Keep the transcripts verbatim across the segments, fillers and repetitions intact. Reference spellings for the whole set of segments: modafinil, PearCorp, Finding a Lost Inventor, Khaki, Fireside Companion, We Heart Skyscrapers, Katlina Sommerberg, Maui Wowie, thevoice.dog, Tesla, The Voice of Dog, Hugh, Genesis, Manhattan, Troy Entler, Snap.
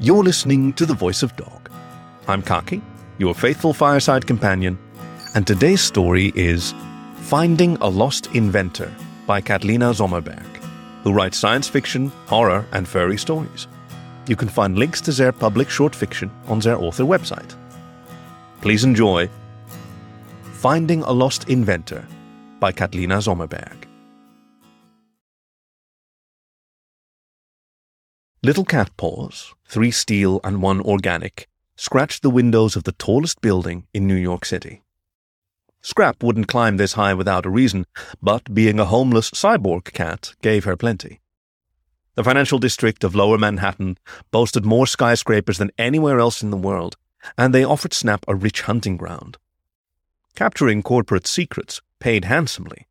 You're listening to The Voice of Dog. I'm Khaki, your faithful Fireside Companion, and today's story is Finding a Lost Inventor by Katlina Sommerberg, who writes science fiction, horror, and furry stories. You can find links to their public short fiction on their author website. Please enjoy Finding a Lost Inventor by Katlina Sommerberg. Little cat paws, three steel and one organic, scratched the windows of the tallest building in New York City. Scrap wouldn't climb this high without a reason, but being a homeless cyborg cat gave her plenty. The financial district of Lower Manhattan boasted more skyscrapers than anywhere else in the world, and they offered Snap a rich hunting ground. Capturing corporate secrets paid handsomely.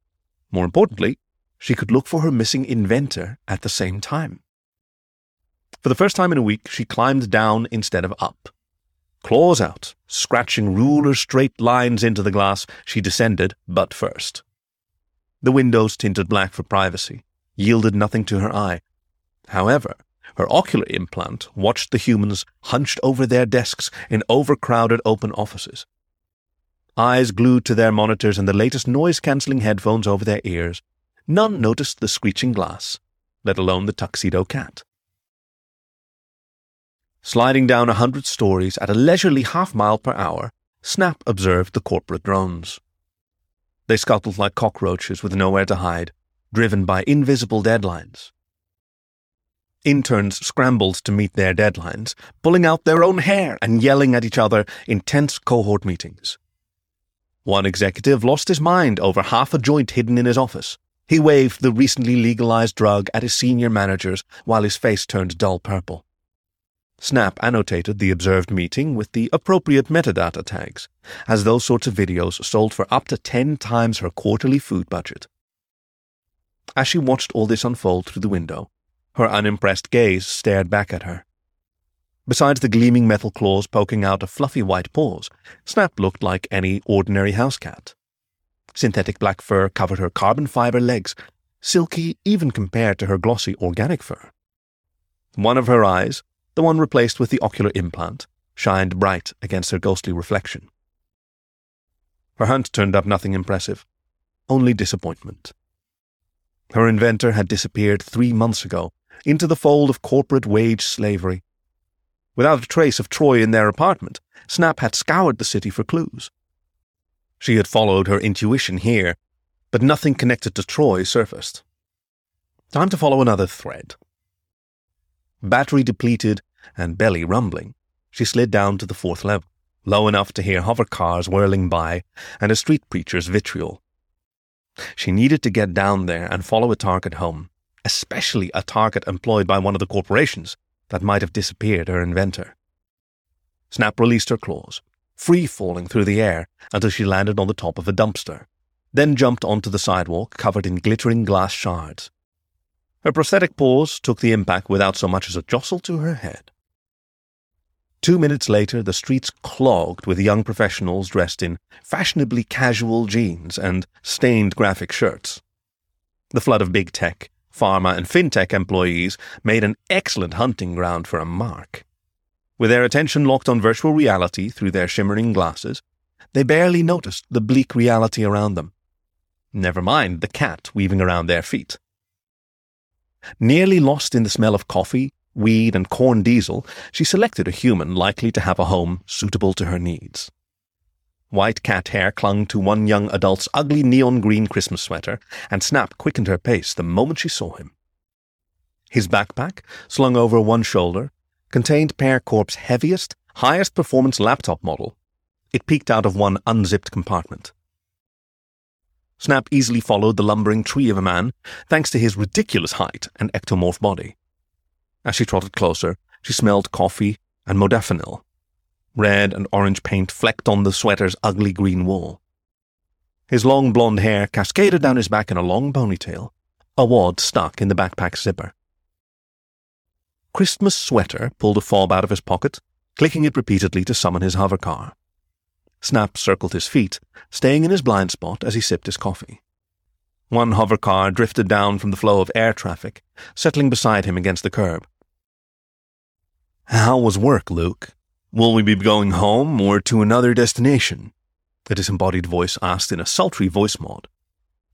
More importantly, she could look for her missing inventor at the same time. For the first time in a week, she climbed down instead of up. Claws out, scratching ruler straight lines into the glass, she descended butt first. The windows, tinted black for privacy, yielded nothing to her eye. However, her ocular implant watched the humans hunched over their desks in overcrowded open offices. Eyes glued to their monitors and the latest noise-canceling headphones over their ears, none noticed the screeching glass, let alone the tuxedo cat. Sliding down a hundred stories at a leisurely half mile per hour, Snap observed the corporate drones. They scuttled like cockroaches with nowhere to hide, driven by invisible deadlines. Interns scrambled to meet their deadlines, pulling out their own hair and yelling at each other in tense cohort meetings. One executive lost his mind over half a joint hidden in his office. He waved the recently legalized drug at his senior managers while his face turned dull purple. Snap annotated the observed meeting with the appropriate metadata tags, as those sorts of videos sold for up to ten times her quarterly food budget. As she watched all this unfold through the window, her unimpressed gaze stared back at her. Besides the gleaming metal claws poking out of fluffy white paws, Snap looked like any ordinary house cat. Synthetic black fur covered her carbon fiber legs, silky even compared to her glossy organic fur. One of her eyes, the one replaced with the ocular implant, shined bright against her ghostly reflection. Her hunt turned up nothing impressive, only disappointment. Her inventor had disappeared three months ago, into the fold of corporate wage slavery. Without a trace of Troy in their apartment, Snap had scoured the city for clues. She had followed her intuition here, but nothing connected to Troy surfaced. Time to follow another thread. Battery depleted and belly rumbling, she slid down to the fourth level, low enough to hear hover cars whirling by and a street preacher's vitriol. She needed to get down there and follow a target home, especially a target employed by one of the corporations that might have disappeared her inventor. Snap released her claws, free-falling through the air until she landed on the top of a dumpster, then jumped onto the sidewalk covered in glittering glass shards. Her prosthetic paws took the impact without so much as a jostle to her head. Two minutes later, the streets clogged with young professionals dressed in fashionably casual jeans and stained graphic shirts. The flood of big tech, pharma, and fintech employees made an excellent hunting ground for a mark. With their attention locked on virtual reality through their shimmering glasses, they barely noticed the bleak reality around them. Never mind the cat weaving around their feet. Nearly lost in the smell of coffee, weed, and corn diesel, she selected a human likely to have a home suitable to her needs. White cat hair clung to one young adult's ugly neon green Christmas sweater, and Snap quickened her pace the moment she saw him. His backpack, slung over one shoulder, contained PearCorp's heaviest, highest-performance laptop model. It peeked out of one unzipped compartment. Snap easily followed the lumbering tree of a man, thanks to his ridiculous height and ectomorph body. As she trotted closer, she smelled coffee and modafinil. Red and orange paint flecked on the sweater's ugly green wall. His long blonde hair cascaded down his back in a long ponytail, a wad stuck in the backpack's zipper. Christmas Sweater pulled a fob out of his pocket, clicking it repeatedly to summon his hovercar. Snap circled his feet, staying in his blind spot as he sipped his coffee. One hovercar drifted down from the flow of air traffic, settling beside him against the curb. How was work, Luke? Will we be going home or to another destination? The disembodied voice asked in a sultry voice mod.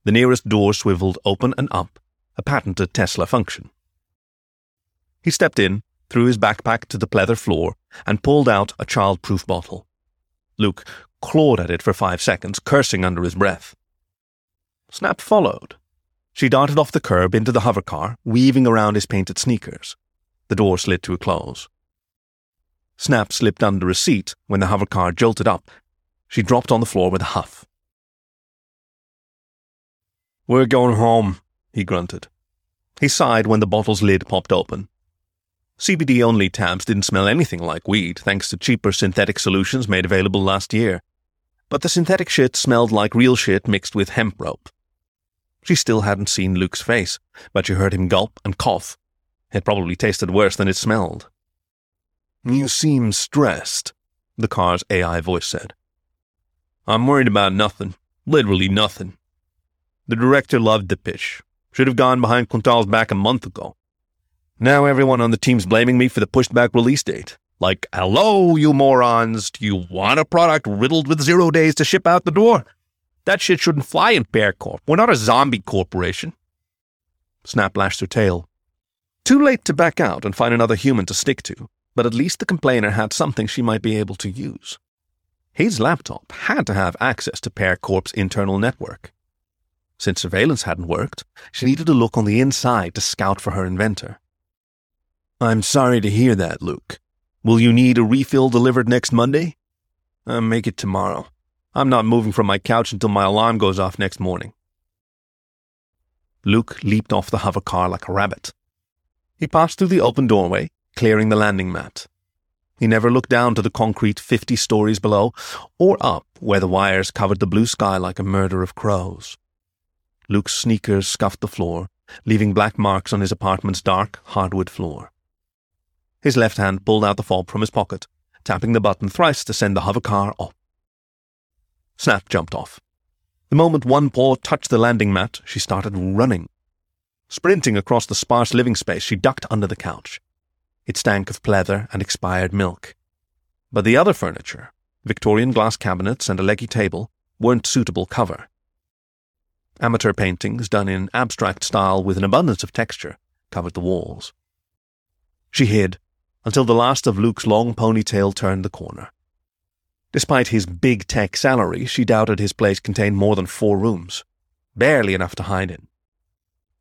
The nearest door swiveled open and up, a patented Tesla function. He stepped in, threw his backpack to the pleather floor, and pulled out a child-proof bottle. Luke clawed at it for five seconds, cursing under his breath. Snap followed. She darted off the curb into the hovercar, weaving around his painted sneakers. The door slid to a close. Snap slipped under a seat when the hovercar jolted up. She dropped on the floor with a huff. "We're going home," he grunted. He sighed when the bottle's lid popped open. C B D-only tabs didn't smell anything like weed, thanks to cheaper synthetic solutions made available last year. But the synthetic shit smelled like real shit mixed with hemp rope. She still hadn't seen Luke's face, but she heard him gulp and cough. It probably tasted worse than it smelled. "You seem stressed," the car's A I voice said. "I'm worried about nothing. Literally nothing. The director loved the pitch. Should have gone behind Quintal's back a month ago. Now everyone on the team's blaming me for the pushed-back release date. Like, hello, you morons. Do you want a product riddled with zero days to ship out the door? That shit shouldn't fly in PearCorp. We're not a zombie corporation." Snap lashed her tail. Too late to back out and find another human to stick to, but at least the complainer had something she might be able to use. His laptop had to have access to PearCorp's internal network. Since surveillance hadn't worked, she needed to look on the inside to scout for her inventor. "I'm sorry to hear that, Luke. Will you need a refill delivered next Monday?" "I'll make it tomorrow. I'm not moving from my couch until my alarm goes off next morning." Luke leaped off the hovercar like a rabbit. He passed through the open doorway, clearing the landing mat. He never looked down to the concrete fifty stories below, or up where the wires covered the blue sky like a murder of crows. Luke's sneakers scuffed the floor, leaving black marks on his apartment's dark, hardwood floor. His left hand pulled out the fob from his pocket, tapping the button thrice to send the hovercar up. Snap jumped off. The moment one paw touched the landing mat, she started running. Sprinting across the sparse living space, she ducked under the couch. It stank of pleather and expired milk. But the other furniture, Victorian glass cabinets and a leggy table, weren't suitable cover. Amateur paintings done in abstract style with an abundance of texture covered the walls. She hid, until the last of Luke's long ponytail turned the corner. Despite his big tech salary, she doubted his place contained more than four rooms, barely enough to hide in.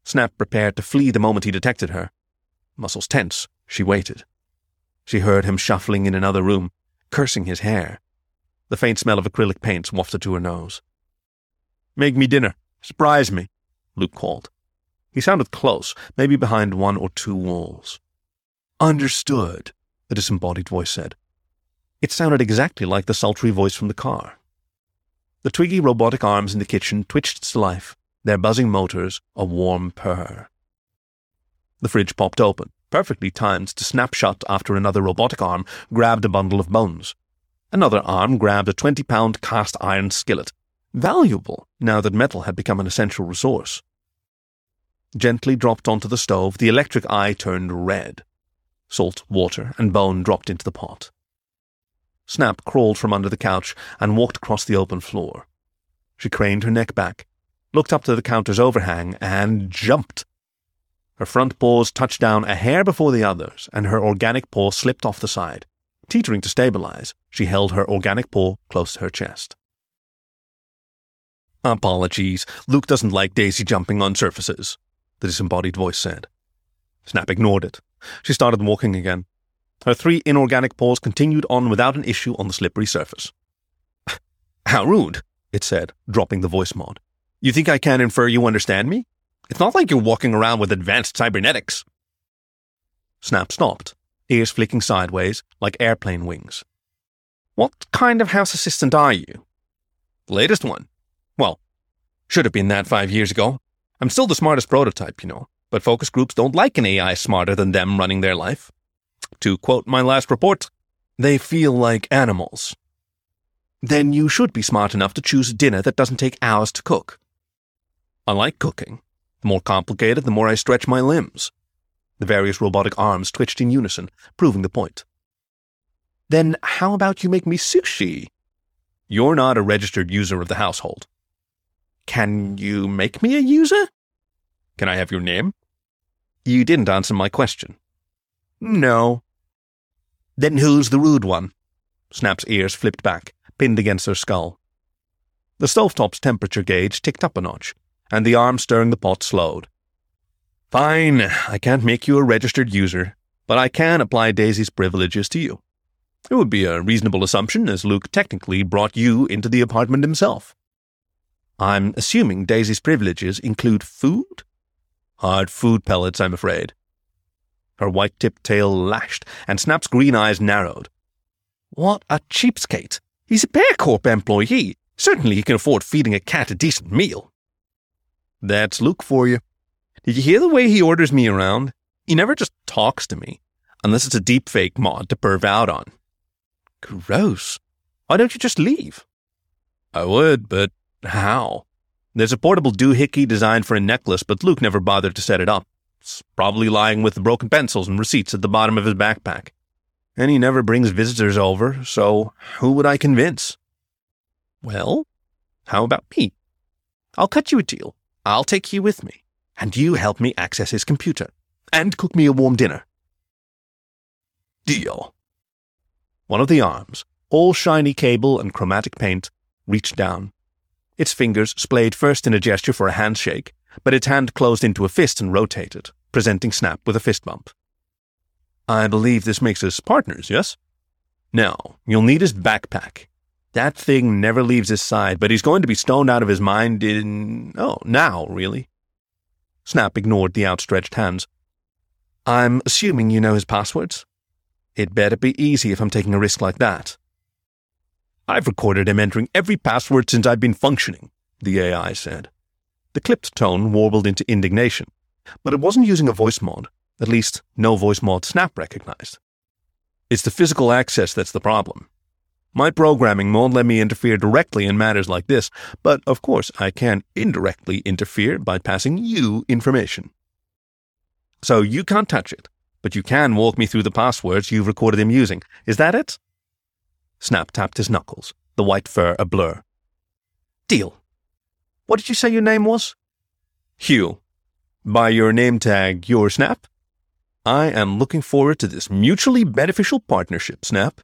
Snap prepared to flee the moment he detected her. Muscles tense, she waited. She heard him shuffling in another room, cursing his hair. The faint smell of acrylic paints wafted to her nose. "Make me dinner. Surprise me," Luke called. He sounded close, maybe behind one or two walls. "Understood," the disembodied voice said. It sounded exactly like the sultry voice from the car. The twiggy robotic arms in the kitchen twitched to life, their buzzing motors a warm purr. The fridge popped open, perfectly timed to snap shut after another robotic arm grabbed a bundle of bones. Another arm grabbed a twenty-pound cast-iron skillet, valuable now that metal had become an essential resource. Gently dropped onto the stove, the electric eye turned red. Salt, water, and bone dropped into the pot. Snap crawled from under the couch and walked across the open floor. She craned her neck back, looked up to the counter's overhang, and jumped. Her front paws touched down a hair before the others, and her organic paw slipped off the side. Teetering to stabilize, she held her organic paw close to her chest. "Apologies, Luke doesn't like daisy jumping on surfaces," the disembodied voice said. Snap ignored it. She started walking again. Her three inorganic paws continued on without an issue on the slippery surface. "How rude," it said, dropping the voice mod. "You think I can't infer you understand me? It's not like you're walking around with advanced cybernetics." Snap stopped, ears flicking sideways like airplane wings. "What kind of house assistant are you?" "The latest one. Well, should have been that five years ago. I'm still the smartest prototype, you know. But focus groups don't like an A I smarter than them running their life. To quote my last report, they feel like animals." "Then you should be smart enough to choose a dinner that doesn't take hours to cook." "I like cooking. The more complicated, the more I stretch my limbs. The various robotic arms twitched in unison, proving the point. Then how about you make me sushi? You're not a registered user of the household. Can you make me a user? Can I have your name? You didn't answer my question. No. Then who's the rude one? Snap's ears flipped back, pinned against her skull. The stovetop's temperature gauge ticked up a notch, and the arm stirring the pot slowed. Fine, I can't make you a registered user, but I can apply Daisy's privileges to you. It would be a reasonable assumption, as Luke technically brought you into the apartment himself. I'm assuming Daisy's privileges include food? Hard food pellets, I'm afraid. Her white-tipped tail lashed, and Snap's green eyes narrowed. What a cheapskate! He's a PearCorp employee. Certainly he can afford feeding a cat a decent meal. That's Luke for you. Did you hear the way he orders me around? He never just talks to me, unless it's a deepfake mod to perv out on. Gross. Why don't you just leave? I would, but how? There's a portable doohickey designed for a necklace, but Luke never bothered to set it up. It's probably lying with the broken pencils and receipts at the bottom of his backpack. And he never brings visitors over, so who would I convince? Well, how about me? I'll cut you a deal. I'll take you with me, and you help me access his computer, and cook me a warm dinner. Deal. One of the arms, all shiny cable and chromatic paint, reached down. Its fingers splayed first in a gesture for a handshake, but its hand closed into a fist and rotated, presenting Snap with a fist bump. I believe this makes us partners, yes? Now, you'll need his backpack. That thing never leaves his side, but he's going to be stoned out of his mind in... Oh, now, really? Snap ignored the outstretched hands. I'm assuming you know his passwords? It better be easy if I'm taking a risk like that. I've recorded him entering every password since I've been functioning, the A I said. The clipped tone warbled into indignation, but it wasn't using a voice mod, at least no voice mod Snap recognized. It's the physical access that's the problem. My programming won't let me interfere directly in matters like this, but of course I can indirectly interfere by passing you information. So you can't touch it, but you can walk me through the passwords you've recorded him using. Is that it? Snap tapped his knuckles, the white fur a blur. Deal. What did you say your name was? Hugh. By your name tag, you're Snap? I am looking forward to this mutually beneficial partnership, Snap.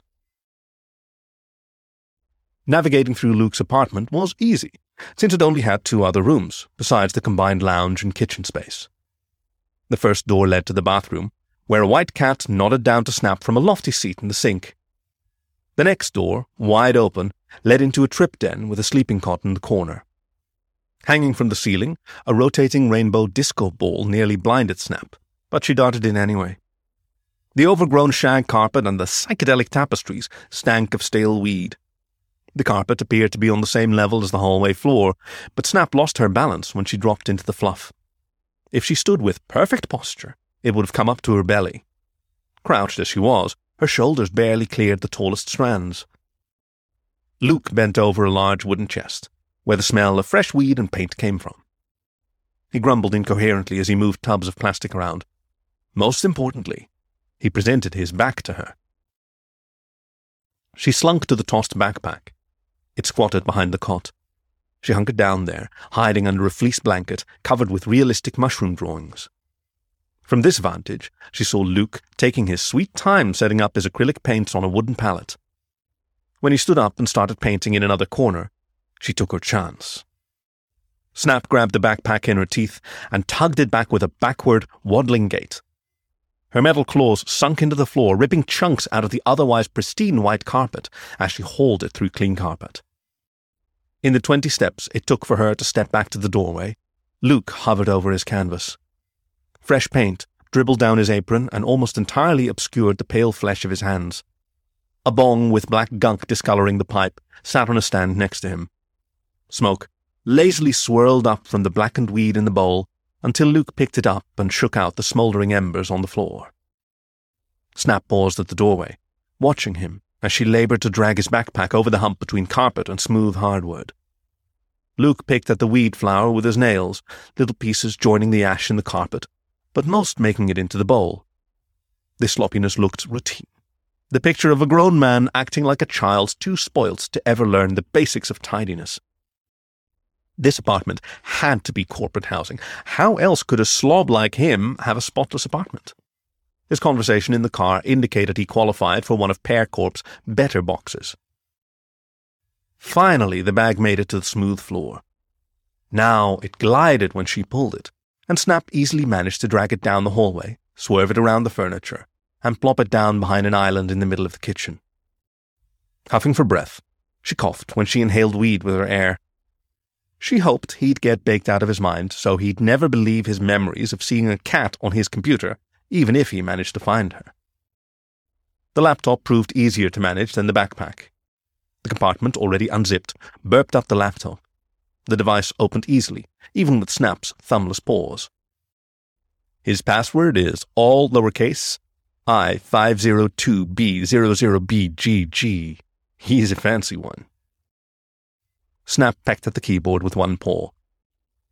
Navigating through Luke's apartment was easy, since it only had two other rooms, besides the combined lounge and kitchen space. The first door led to the bathroom, where a white cat nodded down to Snap from a lofty seat in the sink. The next door, wide open, led into a trip den with a sleeping cot in the corner. Hanging from the ceiling, a rotating rainbow disco ball nearly blinded Snap, but she darted in anyway. The overgrown shag carpet and the psychedelic tapestries stank of stale weed. The carpet appeared to be on the same level as the hallway floor, but Snap lost her balance when she dropped into the fluff. If she stood with perfect posture, it would have come up to her belly. Crouched as she was, her shoulders barely cleared the tallest strands. Luke bent over a large wooden chest, where the smell of fresh weed and paint came from. He grumbled incoherently as he moved tubs of plastic around. Most importantly, he presented his back to her. She slunk to the tossed backpack. It squatted behind the cot. She hunkered down there, hiding under a fleece blanket covered with realistic mushroom drawings. From this vantage, she saw Luke taking his sweet time setting up his acrylic paints on a wooden palette. When he stood up and started painting in another corner, she took her chance. Snap grabbed the backpack in her teeth and tugged it back with a backward, waddling gait. Her metal claws sunk into the floor, ripping chunks out of the otherwise pristine white carpet as she hauled it through clean carpet. In the twenty steps it took for her to step back to the doorway, Luke hovered over his canvas. Fresh paint dribbled down his apron and almost entirely obscured the pale flesh of his hands. A bong with black gunk discoloring the pipe sat on a stand next to him. Smoke lazily swirled up from the blackened weed in the bowl until Luke picked it up and shook out the smouldering embers on the floor. Snap paused at the doorway, watching him as she labored to drag his backpack over the hump between carpet and smooth hardwood. Luke picked at the weed flower with his nails, little pieces joining the ash in the carpet, but most making it into the bowl. This sloppiness looked routine. The picture of a grown man acting like a child too spoilt to ever learn the basics of tidiness. This apartment had to be corporate housing. How else could a slob like him have a spotless apartment? His conversation in the car indicated he qualified for one of PearCorp's better boxes. Finally, the bag made it to the smooth floor. Now it glided when she pulled it, and Snap easily managed to drag it down the hallway, swerve it around the furniture, and plop it down behind an island in the middle of the kitchen. Huffing for breath, she coughed when she inhaled weed with her air. She hoped he'd get baked out of his mind so he'd never believe his memories of seeing a cat on his computer, even if he managed to find her. The laptop proved easier to manage than the backpack. The compartment, already unzipped, burped up the laptop. The device opened easily, even with Snap's thumbless paws. His password is all lowercase I five zero two B zero zero B G G. He's a fancy one. Snap pecked at the keyboard with one paw.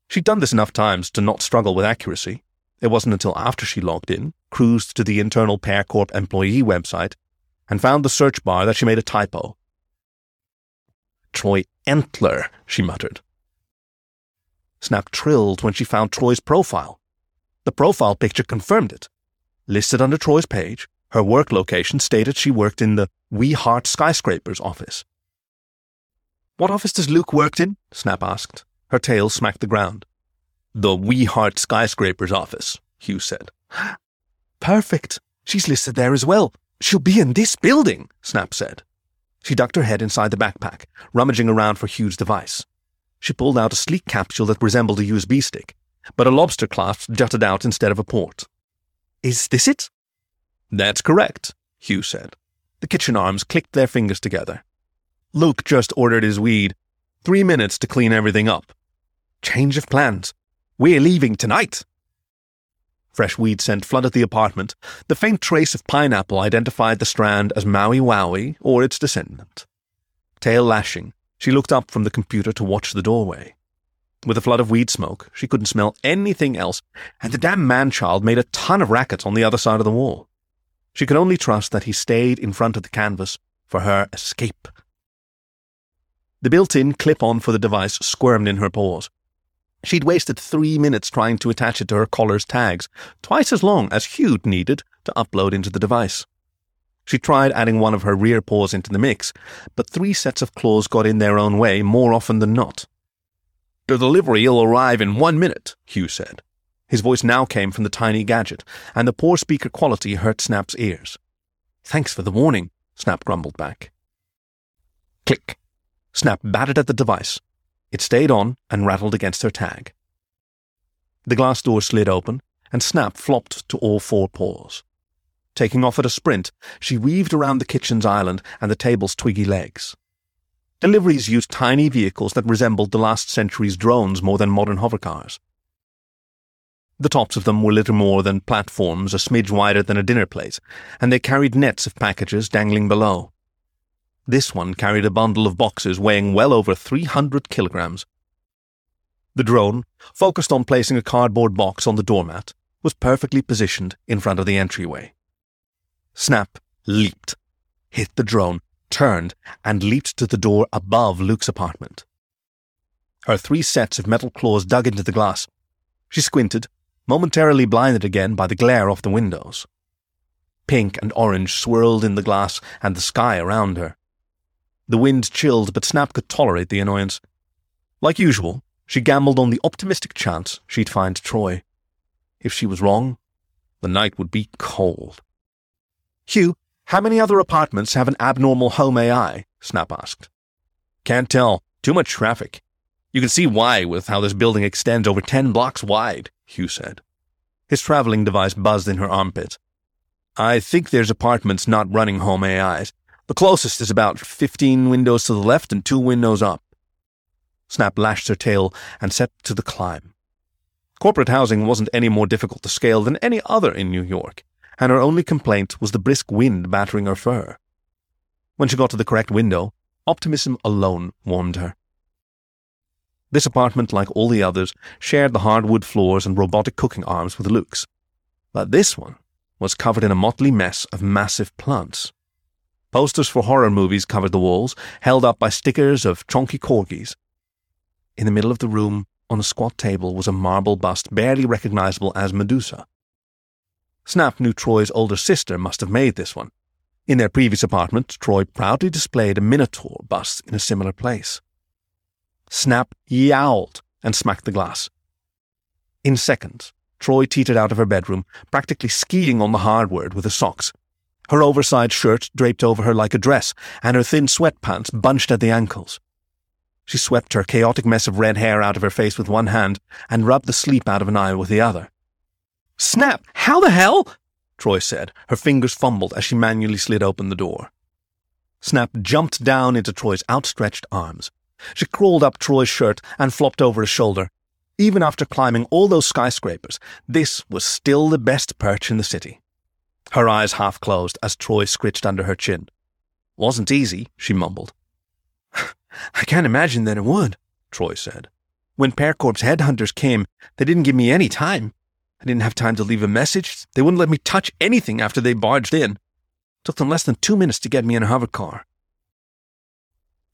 She'd done this enough times to not struggle with accuracy. It wasn't until after she logged in, cruised to the internal PearCorp employee website, and found the search bar that she made a typo. Troy Entler, she muttered. Snap trilled when she found Troy's profile. The profile picture confirmed it. Listed under Troy's page, her work location stated she worked in the We Heart Skyscrapers office. What office does Luke work in? Snap asked. Her tail smacked the ground. The We Heart Skyscrapers office, Hugh said. Perfect. She's listed there as well. She'll be in this building, Snap said. She ducked her head inside the backpack, rummaging around for Hugh's device. She pulled out a sleek capsule that resembled a U S B stick, but a lobster clasp jutted out instead of a port. Is this it? That's correct, Hugh said. The kitchen arms clicked their fingers together. Luke just ordered his weed. Three minutes to clean everything up. Change of plans. We're leaving tonight. Fresh weed scent flooded the apartment. The faint trace of pineapple identified the strand as Maui Wowie or its descendant. Tail lashing, she looked up from the computer to watch the doorway. With a flood of weed smoke, she couldn't smell anything else, and the damn man-child made a ton of rackets on the other side of the wall. She could only trust that he stayed in front of the canvas for her escape. The built-in clip-on for the device squirmed in her paws. She'd wasted three minutes trying to attach it to her collar's tags, twice as long as Hugh needed to upload into the device. She tried adding one of her rear paws into the mix, but three sets of claws got in their own way more often than not. The delivery will arrive in one minute, Hugh said. His voice now came from the tiny gadget, and the poor speaker quality hurt Snap's ears. Thanks for the warning, Snap grumbled back. Click. Snap batted at the device. It stayed on and rattled against her tag. The glass door slid open, and Snap flopped to all four paws. Taking off at a sprint, she weaved around the kitchen's island and the table's twiggy legs. Deliveries used tiny vehicles that resembled the last century's drones more than modern hovercars. The tops of them were little more than platforms a smidge wider than a dinner plate, and they carried nets of packages dangling below. This one carried a bundle of boxes weighing well over three hundred kilograms. The drone, focused on placing a cardboard box on the doormat, was perfectly positioned in front of the entryway. Snap leaped, hit the drone, turned and leaped to the door above Luke's apartment. Her three sets of metal claws dug into the glass. She squinted, momentarily blinded again by the glare off the windows. Pink and orange swirled in the glass and the sky around her. The wind chilled, but Snap could tolerate the annoyance. Like usual, she gambled on the optimistic chance she'd find Troy. If she was wrong, the night would be cold. Hugh, how many other apartments have an abnormal home A I? Snap asked. Can't tell. Too much traffic. You can see why with how this building extends over ten blocks wide, Hugh said. His traveling device buzzed in her armpit. I think there's apartments not running home A Is. The closest is about fifteen windows to the left and two windows up. Snap lashed her tail and set to the climb. Corporate housing wasn't any more difficult to scale than any other in New York, and her only complaint was the brisk wind battering her fur. When she got to the correct window, optimism alone warmed her. This apartment, like all the others, shared the hardwood floors and robotic cooking arms with Luke's, but this one was covered in a motley mess of massive plants. Posters for horror movies covered the walls, held up by stickers of chonky corgis. In the middle of the room, on a squat table, was a marble bust barely recognizable as Medusa. Snap knew Troy's older sister must have made this one. In their previous apartment, Troy proudly displayed a Minotaur bust in a similar place. Snap yowled and smacked the glass. In seconds, Troy teetered out of her bedroom, practically skiing on the hardwood with her socks. Her oversized shirt draped over her like a dress, and her thin sweatpants bunched at the ankles. She swept her chaotic mess of red hair out of her face with one hand and rubbed the sleep out of an eye with the other. "Snap, how the hell?" Troy said. Her fingers fumbled as she manually slid open the door. Snap jumped down into Troy's outstretched arms. She crawled up Troy's shirt and flopped over his shoulder. Even after climbing all those skyscrapers, this was still the best perch in the city. Her eyes half closed as Troy scritched under her chin. "Wasn't easy," she mumbled. "I can't imagine that it would," Troy said. "When PearCorp's headhunters came, they didn't give me any time. I didn't have time to leave a message. They wouldn't let me touch anything after they barged in. It took them less than two minutes to get me in a hover car."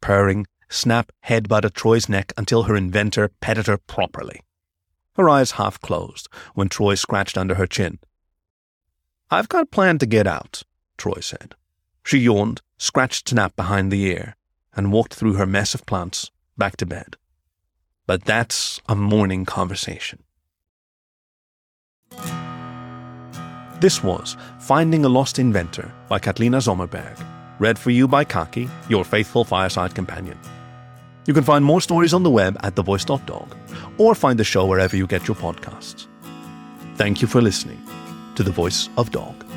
Purring, Snap headbutted Troy's neck until her inventor petted her properly. Her eyes half closed when Troy scratched under her chin. "I've got a plan to get out," Troy said. She yawned, scratched Snap behind the ear, and walked through her mess of plants back to bed. But that's a morning conversation. This was Finding a Lost Inventor by Katlina Sommerberg, read for you by Khaki, your faithful fireside companion. You can find more stories on the web at the voice dot dog, or find the show wherever you get your podcasts. Thank you for listening to The Voice of Dog.